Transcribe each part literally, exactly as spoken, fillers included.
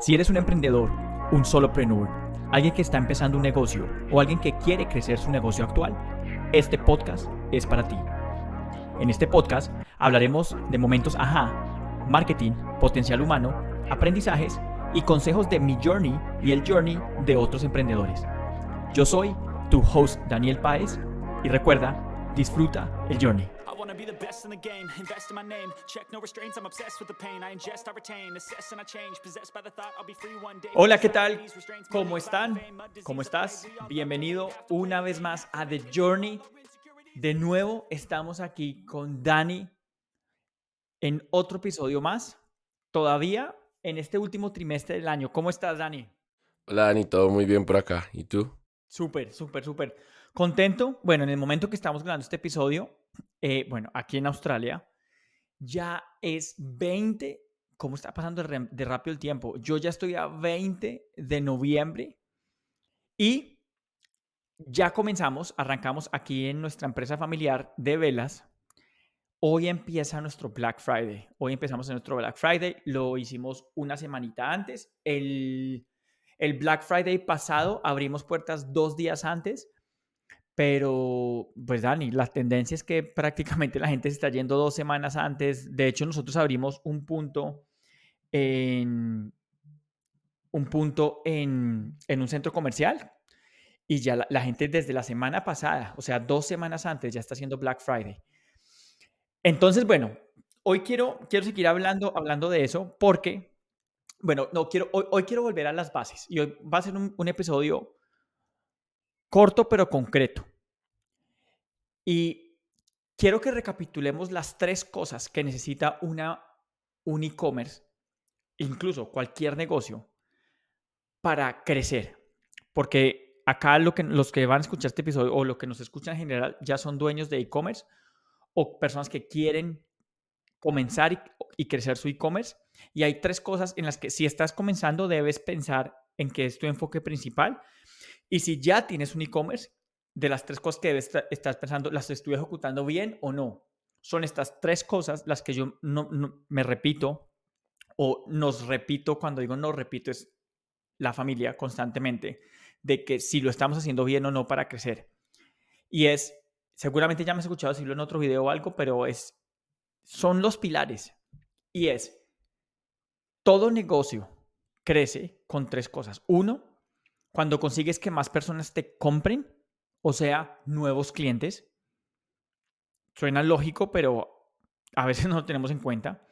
Si eres un emprendedor, un solopreneur, alguien que está empezando un negocio o alguien que quiere crecer su negocio actual, este podcast es para ti. En este podcast hablaremos de momentos ajá, marketing, potencial humano, aprendizajes y consejos de mi journey y el journey de otros emprendedores. Yo soy tu host Daniel Páez y recuerda, disfruta el journey. Be the best in the game, invest in my name, check no restraints, I'm obsessed with the pain, I ingest, I retain, assess and I change, possessed by the thought I'll be free one day. Hola, ¿qué tal? ¿Cómo están? ¿Cómo estás? Bienvenido una vez más a The Journey. De nuevo estamos aquí con Dani en otro episodio más, todavía en este último trimestre del año. ¿Cómo estás, Dani? Hola, Dani, todo muy bien por acá. ¿Y tú? Súper, súper, súper. Contento. Bueno, en el momento que estamos grabando este episodio, Eh, bueno, aquí en Australia ya es veinte, ¿cómo está pasando de, de rápido el tiempo? Yo ya estoy a veinte de noviembre y ya comenzamos, arrancamos aquí en nuestra empresa familiar de velas. Hoy empieza nuestro Black Friday, hoy empezamos en nuestro Black Friday, lo hicimos una semanita antes, el, el Black Friday pasado abrimos puertas dos días antes. Pero, pues Dani, la tendencia es que prácticamente la gente se está yendo dos semanas antes. De hecho, nosotros abrimos un punto en un, punto en, en un centro comercial y ya la, la gente desde la semana pasada, o sea, dos semanas antes, ya está haciendo Black Friday. Entonces, bueno, hoy quiero, quiero seguir hablando, hablando de eso porque, bueno, no, quiero, hoy, hoy quiero volver a las bases y hoy va a ser un, un episodio corto pero concreto. Y quiero que recapitulemos las tres cosas que necesita una, un e-commerce, incluso cualquier negocio, para crecer. Porque acá lo que, los que van a escuchar este episodio o los que nos escuchan en general ya son dueños de e-commerce o personas que quieren comenzar y, y crecer su e-commerce. Y hay tres cosas en las que si estás comenzando debes pensar en qué es tu enfoque principal. Y si ya tienes un e-commerce, de las tres cosas que debes estar pensando, ¿las estoy ejecutando bien o no? Son estas tres cosas las que yo no, no, me repito o nos repito. Cuando digo no repito es la familia constantemente de que si lo estamos haciendo bien o no para crecer. Y es, seguramente ya me has escuchado decirlo en otro video o algo, pero es, son los pilares. Y es, todo negocio crece con tres cosas. Uno, cuando consigues que más personas te compren, o sea, nuevos clientes. Suena lógico, pero a veces no lo tenemos en cuenta.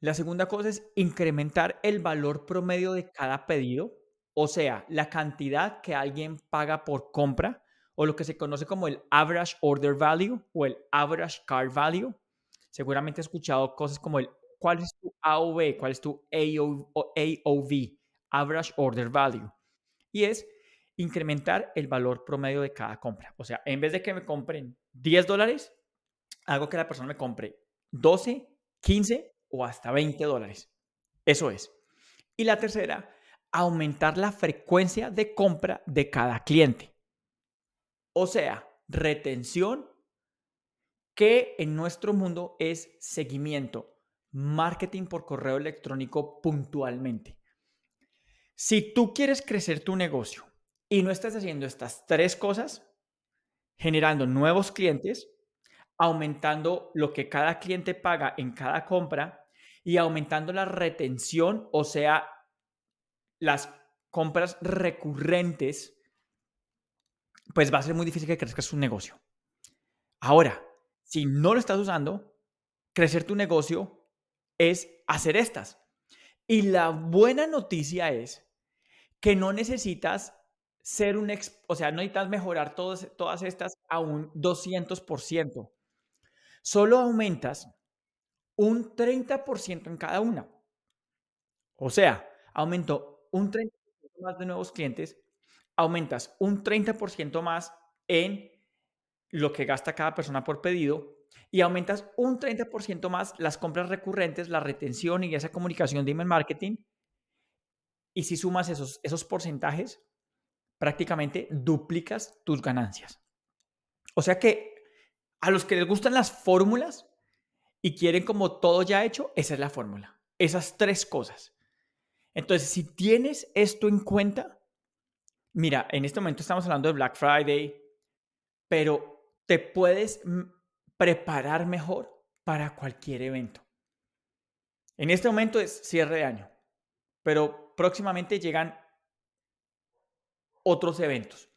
La segunda cosa es incrementar el valor promedio de cada pedido, o sea, la cantidad que alguien paga por compra, o lo que se conoce como el Average Order Value o el Average Cart Value. Seguramente he escuchado cosas como el, ¿cuál es tu A O V? ¿Cuál es tu A O V? Average Order Value. Y es incrementar el valor promedio de cada compra. O sea, en vez de que me compren diez dólares, hago que la persona me compre doce, quince o hasta veinte dólares. Eso es. Y la tercera, aumentar la frecuencia de compra de cada cliente. O sea, retención, que en nuestro mundo es seguimiento, marketing por correo electrónico puntualmente. Si tú quieres crecer tu negocio y no estás haciendo estas tres cosas, generando nuevos clientes, aumentando lo que cada cliente paga en cada compra y aumentando la retención, o sea, las compras recurrentes, pues va a ser muy difícil que crezcas tu negocio. Ahora, si no lo estás usando, crecer tu negocio es hacer estas. Y la buena noticia es que no necesitas ser un, exp- o sea, no necesitas mejorar todas, todas estas a un doscientos por ciento. Solo aumentas un treinta por ciento en cada una. O sea, aumentó un treinta por ciento más de nuevos clientes, aumentas un treinta por ciento más en lo que gasta cada persona por pedido y aumentas un treinta por ciento más las compras recurrentes, la retención y esa comunicación de email marketing. Y si sumas esos, esos porcentajes, prácticamente duplicas tus ganancias. O sea que a los que les gustan las fórmulas y quieren como todo ya hecho, esa es la fórmula. Esas tres cosas. Entonces, si tienes esto en cuenta, mira, en este momento estamos hablando de Black Friday, pero te puedes preparar mejor para cualquier evento. En este momento es cierre de año, pero próximamente llegan otros eventos.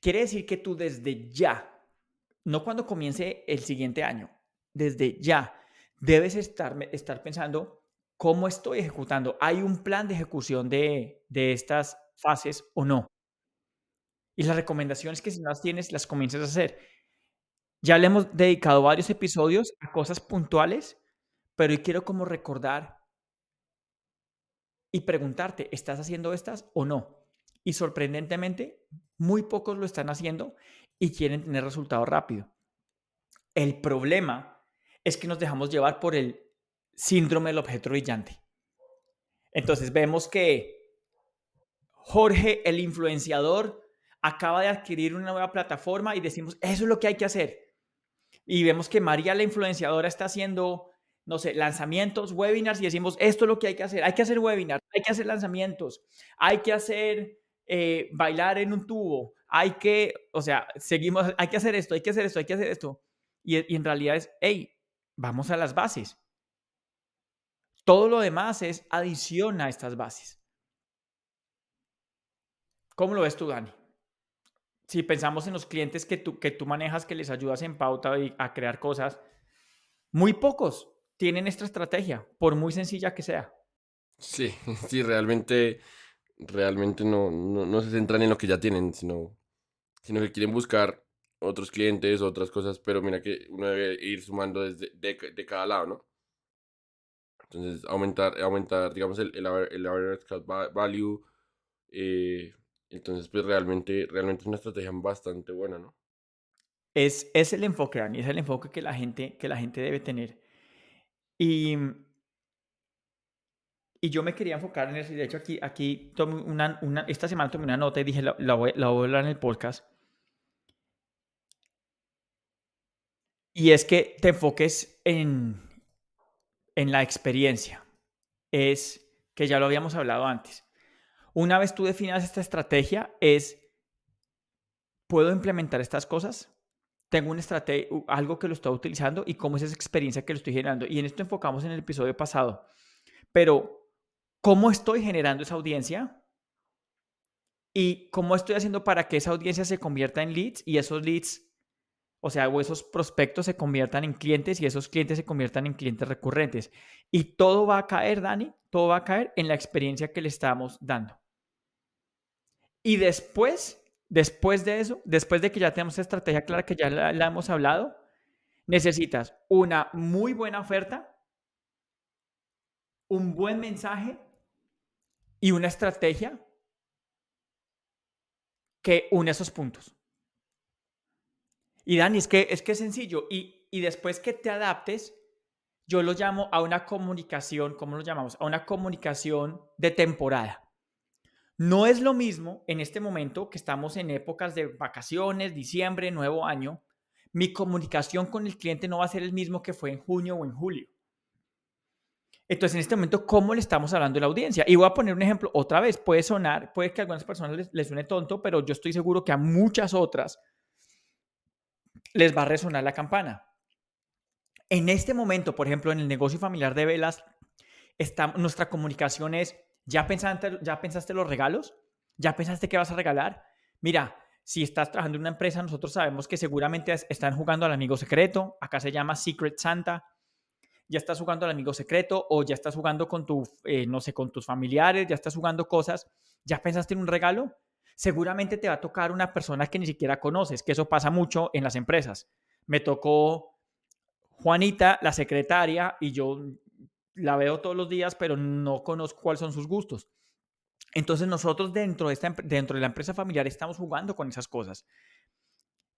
Quiere decir que tú desde ya, no cuando comience el siguiente año, desde ya debes estar, estar pensando cómo estoy ejecutando. ¿Hay un plan de ejecución de, de estas fases o no? Y las recomendaciones que si no las tienes, las comiences a hacer. Ya le hemos dedicado varios episodios a cosas puntuales, pero hoy quiero como recordar y preguntarte, ¿estás haciendo estas o no? Y sorprendentemente, muy pocos lo están haciendo y quieren tener resultados rápido. El problema es que nos dejamos llevar por el síndrome del objeto brillante. Entonces vemos que Jorge, el influenciador, acaba de adquirir una nueva plataforma y decimos, eso es lo que hay que hacer. Y vemos que María, la influenciadora, está haciendo, no sé, lanzamientos, webinars, y decimos, esto es lo que hay que hacer. Hay que hacer webinars, hay que hacer lanzamientos, hay que hacer eh, bailar en un tubo, hay que, o sea, seguimos, hay que hacer esto, hay que hacer esto, hay que hacer esto. Y, y en realidad es, hey, vamos a las bases. Todo lo demás es adición a estas bases. ¿Cómo lo ves tú, Dani? Si pensamos en los clientes que tú, que tú manejas, que les ayudas en pauta y a crear cosas, muy pocos tienen esta estrategia, por muy sencilla que sea. Sí, sí, realmente, realmente no, no, no se centran en lo que ya tienen, sino, sino que quieren buscar otros clientes, otras cosas, pero mira que uno debe ir sumando desde, de, de cada lado, ¿no? Entonces, aumentar, aumentar digamos, el, el, el average value, eh... Entonces, pues realmente, realmente es una estrategia bastante buena, ¿no? Es, es el enfoque, Dani, es el enfoque que la gente, que la gente debe tener. Y, y yo me quería enfocar en eso. De hecho, aquí, aquí tomé una, una, esta semana tomé una nota y dije, la, la, voy, la voy a hablar en el podcast. Y es que te enfoques en, en la experiencia. Es que ya lo habíamos hablado antes. Una vez tú definas esta estrategia es, ¿puedo implementar estas cosas? Tengo una estrategia, algo que lo estoy utilizando y cómo es esa experiencia que lo estoy generando. Y en esto enfocamos en el episodio pasado. Pero, ¿cómo estoy generando esa audiencia? ¿Y cómo estoy haciendo para que esa audiencia se convierta en leads? Y esos leads, o sea, o esos prospectos se conviertan en clientes y esos clientes se conviertan en clientes recurrentes. Y todo va a caer, Dani, todo va a caer en la experiencia que le estamos dando. Y después, después de eso, después de que ya tenemos esa estrategia clara, que ya la, la hemos hablado, necesitas una muy buena oferta, un buen mensaje y una estrategia que une esos puntos. Y Dani, es que es que es sencillo. Y, y después que te adaptes, yo lo llamo a una comunicación, ¿cómo lo llamamos? A una comunicación de temporada. No es lo mismo en este momento que estamos en épocas de vacaciones, diciembre, nuevo año. Mi comunicación con el cliente no va a ser el mismo que fue en junio o en julio. Entonces, en este momento, ¿cómo le estamos hablando a la audiencia? Y voy a poner un ejemplo otra vez. Puede sonar, puede que a algunas personas les, les suene tonto, pero yo estoy seguro que a muchas otras les va a resonar la campana. En este momento, por ejemplo, en el negocio familiar de velas, está, nuestra comunicación es, ¿ya pensaste, ¿ya pensaste los regalos? ¿Ya pensaste qué vas a regalar? Mira, si estás trabajando en una empresa, nosotros sabemos que seguramente están jugando al amigo secreto, acá se llama Secret Santa, ya estás jugando al amigo secreto o ya estás jugando con, tu, eh, no sé, con tus familiares, ya estás jugando cosas, ¿ya pensaste en un regalo? Seguramente te va a tocar una persona que ni siquiera conoces, que eso pasa mucho en las empresas. Me tocó Juanita, la secretaria, y yo la veo todos los días, pero no conozco cuáles son sus gustos. Entonces nosotros dentro de, esta, dentro de la empresa familiar estamos jugando con esas cosas.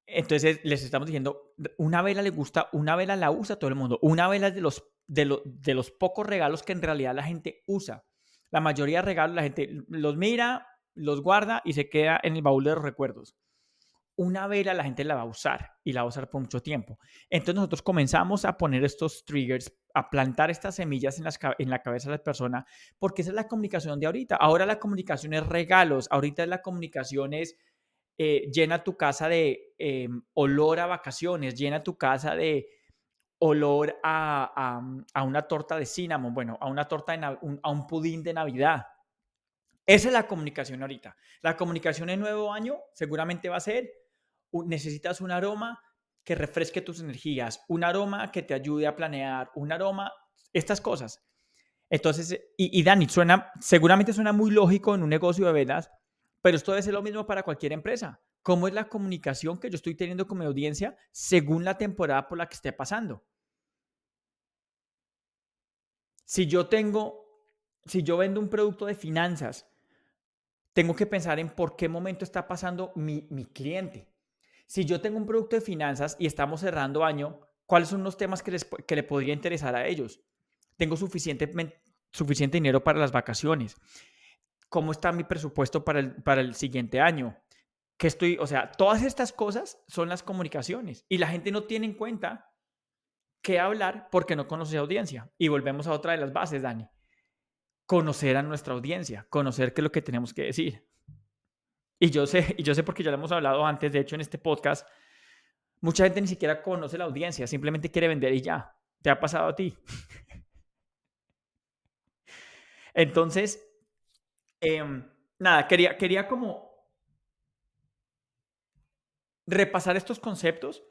Entonces les estamos diciendo, una vela le gusta, una vela la usa todo el mundo. Una vela es de los, de lo, de los pocos regalos que en realidad la gente usa. La mayoría de regalos la gente los mira, los guarda y se queda en el baúl de los recuerdos. una vela la gente la va a usar y la va a usar por mucho tiempo. Entonces nosotros comenzamos a poner estos triggers, a plantar estas semillas en, las, en la cabeza de la persona, porque esa es la comunicación de ahorita. Ahora la comunicación es regalos, ahorita la comunicación es eh, llena tu casa de eh, olor a vacaciones, llena tu casa de olor a, a, a una torta de cinnamon, bueno, a una torta, de, un, a un pudín de Navidad. Esa es la comunicación ahorita. La comunicación en nuevo año seguramente va a ser: necesitas un aroma que refresque tus energías, un aroma que te ayude a planear, un aroma, estas cosas. Entonces, y, y Dani, suena, seguramente suena muy lógico en un negocio de velas, pero esto debe ser lo mismo para cualquier empresa. ¿Cómo es la comunicación que yo estoy teniendo con mi audiencia según la temporada por la que esté pasando? Si yo tengo, si yo vendo un producto de finanzas, tengo que pensar en por qué momento está pasando mi, mi cliente. Si yo tengo un producto de finanzas y estamos cerrando año, ¿cuáles son los temas que les, que le podría interesar a ellos? ¿Tengo suficiente, suficiente dinero para las vacaciones? ¿Cómo está mi presupuesto para el, para el siguiente año? ¿Qué estoy, o sea, todas estas cosas son las comunicaciones y la gente no tiene en cuenta qué hablar porque no conoce a audiencia. Y volvemos a otra de las bases, Dani. Conocer a nuestra audiencia, conocer qué es lo que tenemos que decir. Y yo sé, y yo sé porque ya lo hemos hablado antes, de hecho, en este podcast, mucha gente ni siquiera conoce la audiencia, simplemente quiere vender y ya. ¿Te ha pasado a ti? Entonces, eh, nada, quería, quería como repasar estos conceptos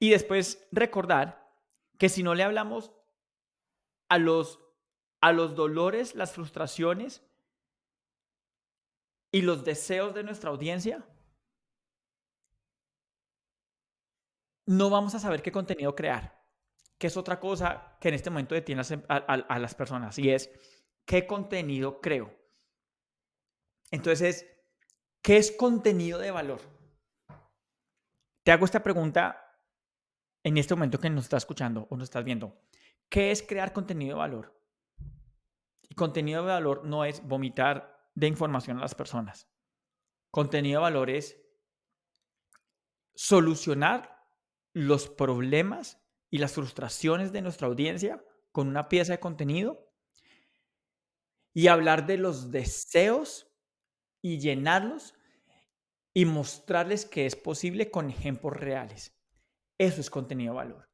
y después recordar que si no le hablamos a los a los dolores, las frustraciones y los deseos de nuestra audiencia, no vamos a saber qué contenido crear, que es otra cosa que en este momento detiene a, a, a las personas, y es qué contenido creo. Entonces, ¿qué es contenido de valor? Te hago esta pregunta en este momento que nos estás escuchando o nos estás viendo. ¿Qué es crear contenido de valor? Y contenido de valor no es vomitar de información a las personas. Contenido de valor es solucionar los problemas y las frustraciones de nuestra audiencia con una pieza de contenido y hablar de los deseos y llenarlos y mostrarles que es posible con ejemplos reales. Eso es contenido de valor.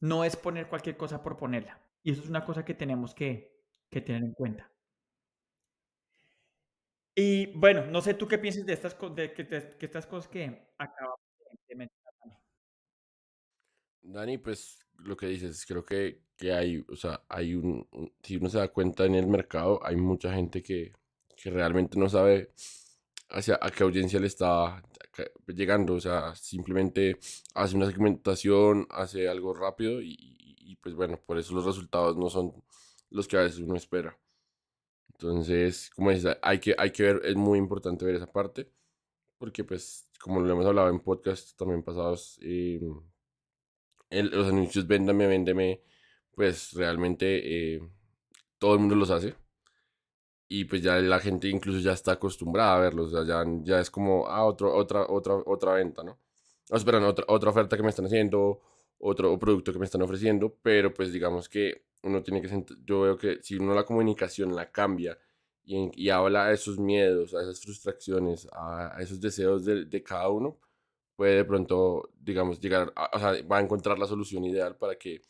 No es poner cualquier cosa por ponerla. Y eso es una cosa que tenemos que que tener en cuenta. Y bueno, no sé tú qué piensas de estas, de, de, de, de estas cosas que acabamos de mencionar. Dani, pues lo que dices, creo que, que hay, o sea, hay un, un, si uno se da cuenta en el mercado, hay mucha gente que, que realmente no sabe hacia a qué audiencia le está llegando, o sea, simplemente hace una segmentación, hace algo rápido y y pues bueno, por eso los resultados no son los que a veces uno espera. Entonces, como dices, hay que, hay que ver, es muy importante ver esa parte, porque pues, como lo hemos hablado en podcast también pasados, eh, el, los anuncios véndame, véndeme, pues realmente eh, todo el mundo los hace, y pues ya la gente incluso ya está acostumbrada a verlos, o sea, ya, ya es como, ah, otro, otra, otra, otra venta, ¿no? No, espera, no, otra, otra oferta que me están haciendo, otro producto que me están ofreciendo, pero pues digamos que uno tiene que sentir, yo veo que si uno la comunicación la cambia y, y habla a esos miedos, a esas frustraciones, a, a esos deseos de, de cada uno, puede de pronto, digamos, llegar, a, o sea, va a encontrar la solución ideal para que,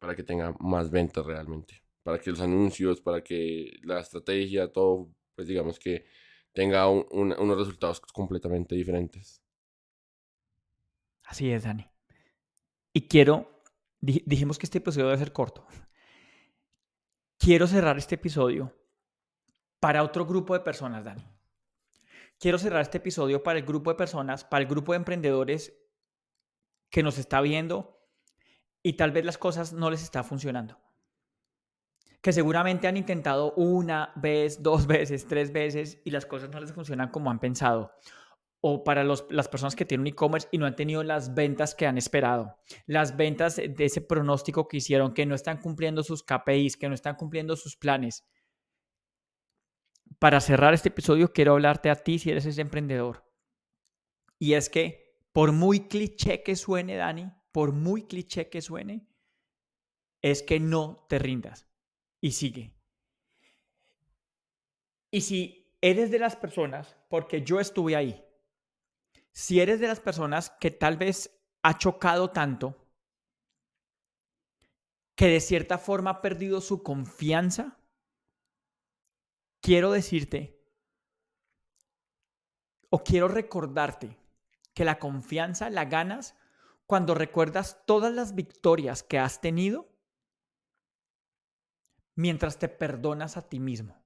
para que tenga más ventas realmente, para que los anuncios, para que la estrategia, todo, pues digamos que tenga un, un, unos resultados completamente diferentes. Así es, Dani. Y quiero, dijimos que este episodio debe ser corto. Quiero cerrar este episodio para otro grupo de personas, Dani. Quiero cerrar este episodio para el grupo de personas, para el grupo de emprendedores que nos está viendo y tal vez las cosas no les está funcionando. Que seguramente han intentado una vez, dos veces, tres veces y las cosas no les funcionan como han pensado. O para los, las personas que tienen un e-commerce y no han tenido las ventas que han esperado, las ventas de ese pronóstico que hicieron, que no están cumpliendo sus K P Is, que no están cumpliendo sus planes. Para cerrar este episodio, quiero hablarte a ti si eres ese emprendedor. Y es que por muy cliché que suene, Dani, por muy cliché que suene, es que no te rindas y sigue. Y si eres de las personas, porque yo estuve ahí, si eres de las personas que tal vez ha chocado tanto, que de cierta forma ha perdido su confianza, quiero decirte o quiero recordarte que la confianza la ganas cuando recuerdas todas las victorias que has tenido mientras te perdonas a ti mismo.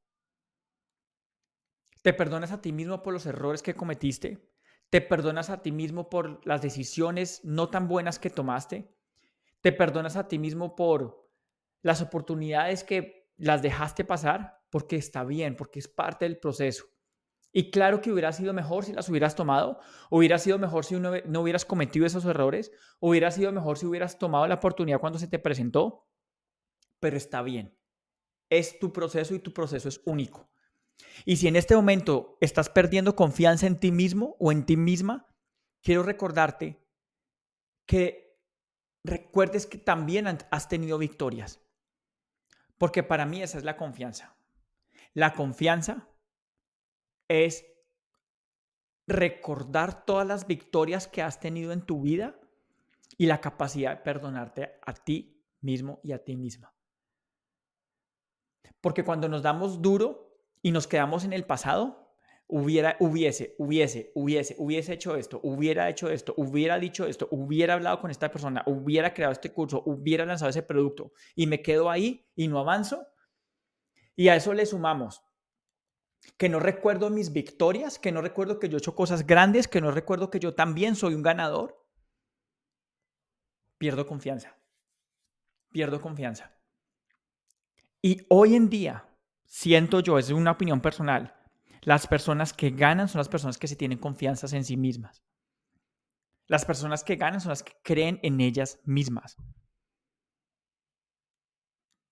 Te perdonas a ti mismo por los errores que cometiste, te perdonas a ti mismo por las decisiones no tan buenas que tomaste, te perdonas a ti mismo por las oportunidades que las dejaste pasar, porque está bien, porque es parte del proceso. Y claro que hubiera sido mejor si las hubieras tomado, hubiera sido mejor si no, no hubieras cometido esos errores, hubiera sido mejor si hubieras tomado la oportunidad cuando se te presentó, pero está bien. Es tu proceso y tu proceso es único. Y si en este momento estás perdiendo confianza en ti mismo o en ti misma, quiero recordarte que recuerdes que también has tenido victorias, porque para mí esa es la confianza. La confianza es recordar todas las victorias que has tenido en tu vida y la capacidad de perdonarte a ti mismo y a ti misma. Porque cuando nos damos duro y nos quedamos en el pasado, hubiera, hubiese, hubiese, hubiese, hubiese hecho esto, hubiera hecho esto, hubiera dicho esto, hubiera hablado con esta persona, hubiera creado este curso, hubiera lanzado ese producto y me quedo ahí y no avanzo. Y a eso le sumamos que no recuerdo mis victorias, que no recuerdo que yo he hecho cosas grandes, que no recuerdo que yo también soy un ganador. Pierdo confianza. Pierdo confianza. Y hoy en día, siento yo, es una opinión personal, las personas que ganan son las personas que se tienen confianza en sí mismas. Las personas que ganan son las que creen en ellas mismas.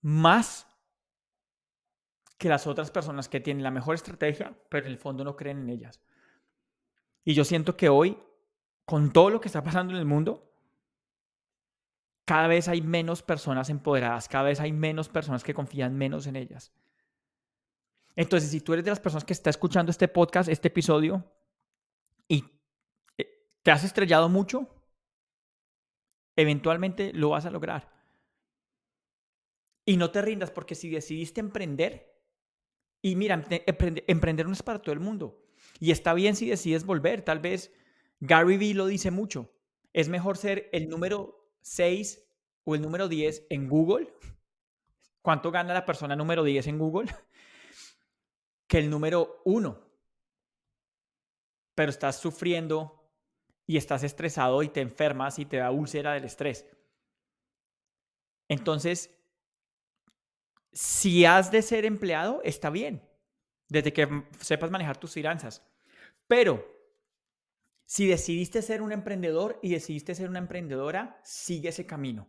Más que las otras personas que tienen la mejor estrategia, pero en el fondo no creen en ellas. Y yo siento que hoy, con todo lo que está pasando en el mundo, cada vez hay menos personas empoderadas, cada vez hay menos personas que confían menos en ellas. Entonces, si tú eres de las personas que está escuchando este podcast, este episodio, y te has estrellado mucho, eventualmente lo vas a lograr. Y no te rindas, porque si decidiste emprender, y mira, emprender no es para todo el mundo. Y está bien si decides volver. Tal vez Gary Vee lo dice mucho. Es mejor ser el número seis o el número diez en Google. ¿Cuánto gana la persona número diez en Google? Que el número uno, pero estás sufriendo y estás estresado y te enfermas y te da úlcera del estrés. Entonces, si has de ser empleado, está bien, desde que sepas manejar tus finanzas. Pero si decidiste ser un emprendedor y decidiste ser una emprendedora, sigue ese camino.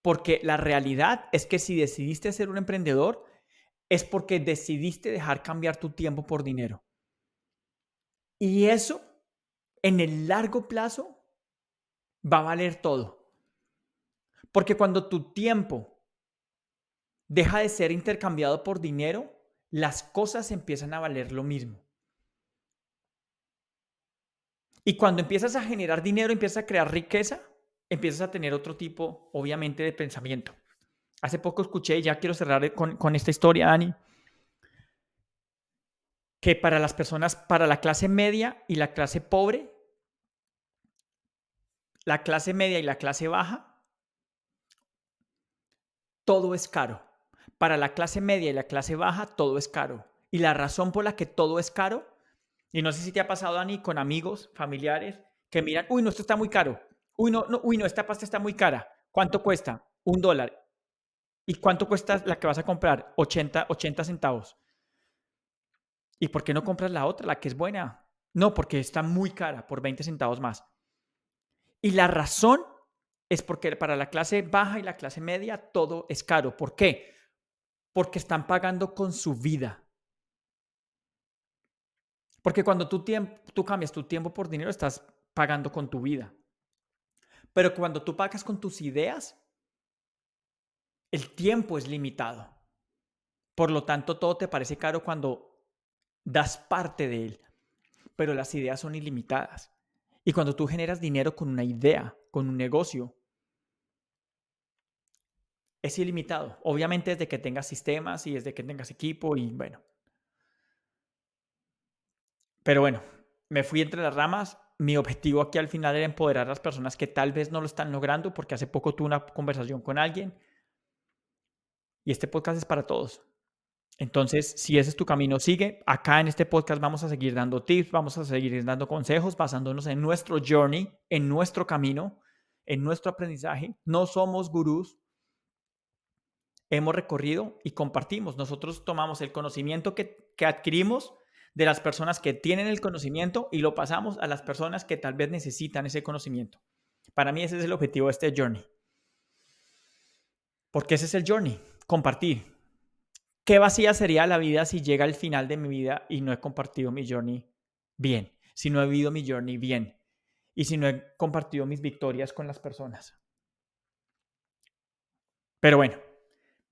Porque la realidad es que si decidiste ser un emprendedor, es porque decidiste dejar cambiar tu tiempo por dinero. Y eso, en el largo plazo, va a valer todo. Porque cuando tu tiempo deja de ser intercambiado por dinero, las cosas empiezan a valer lo mismo. Y cuando empiezas a generar dinero, empiezas a crear riqueza, empiezas a tener otro tipo, obviamente, de pensamiento. Hace poco escuché, y ya quiero cerrar con, con esta historia, Dani, que para las personas, para la clase media y la clase pobre, la clase media y la clase baja, todo es caro. Para la clase media y la clase baja, todo es caro. Y la razón por la que todo es caro, y no sé si te ha pasado, Dani, con amigos, familiares, que miran, uy, no, esto está muy caro. Uy, no, no, uy, no, esta pasta está muy cara. ¿Cuánto cuesta? Un dólar. ¿Y cuánto cuesta la que vas a comprar? ochenta, ochenta centavos. ¿Y por qué no compras la otra, la que es buena? No, porque está muy cara, por veinte centavos más. Y la razón es porque para la clase baja y la clase media todo es caro. ¿Por qué? Porque están pagando con su vida. Porque cuando tú, tiemp- tú cambias tu tiempo por dinero, estás pagando con tu vida. Pero cuando tú pagas con tus ideas, el tiempo es limitado. Por lo tanto, todo te parece caro cuando das parte de él. Pero las ideas son ilimitadas. Y cuando tú generas dinero con una idea, con un negocio, es ilimitado. Obviamente desde que tengas sistemas y desde que tengas equipo y bueno. Pero bueno, me fui entre las ramas. Mi objetivo aquí al final era empoderar a las personas que tal vez no lo están logrando, porque hace poco tuve una conversación con alguien. Y este podcast es para todos. Entonces, si ese es tu camino, sigue. Acá en este podcast vamos a seguir dando tips, vamos a seguir dando consejos basándonos en nuestro journey, en nuestro camino, en nuestro aprendizaje. No somos gurús. Hemos recorrido y compartimos. Nosotros tomamos el conocimiento que, que adquirimos de las personas que tienen el conocimiento y lo pasamos a las personas que tal vez necesitan ese conocimiento. Para mí ese es el objetivo de este journey. Porque ese es el journey. Compartir. ¿Qué vacía sería la vida si llega al final de mi vida y no he compartido mi journey bien? Si no he vivido mi journey bien. Y si no he compartido mis victorias con las personas. Pero bueno,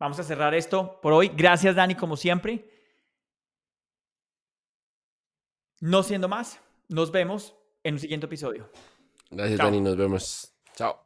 vamos a cerrar esto por hoy. Gracias, Dani, como siempre. No siendo más, nos vemos en un siguiente episodio. Gracias, Chao. Dani, nos vemos. Chao.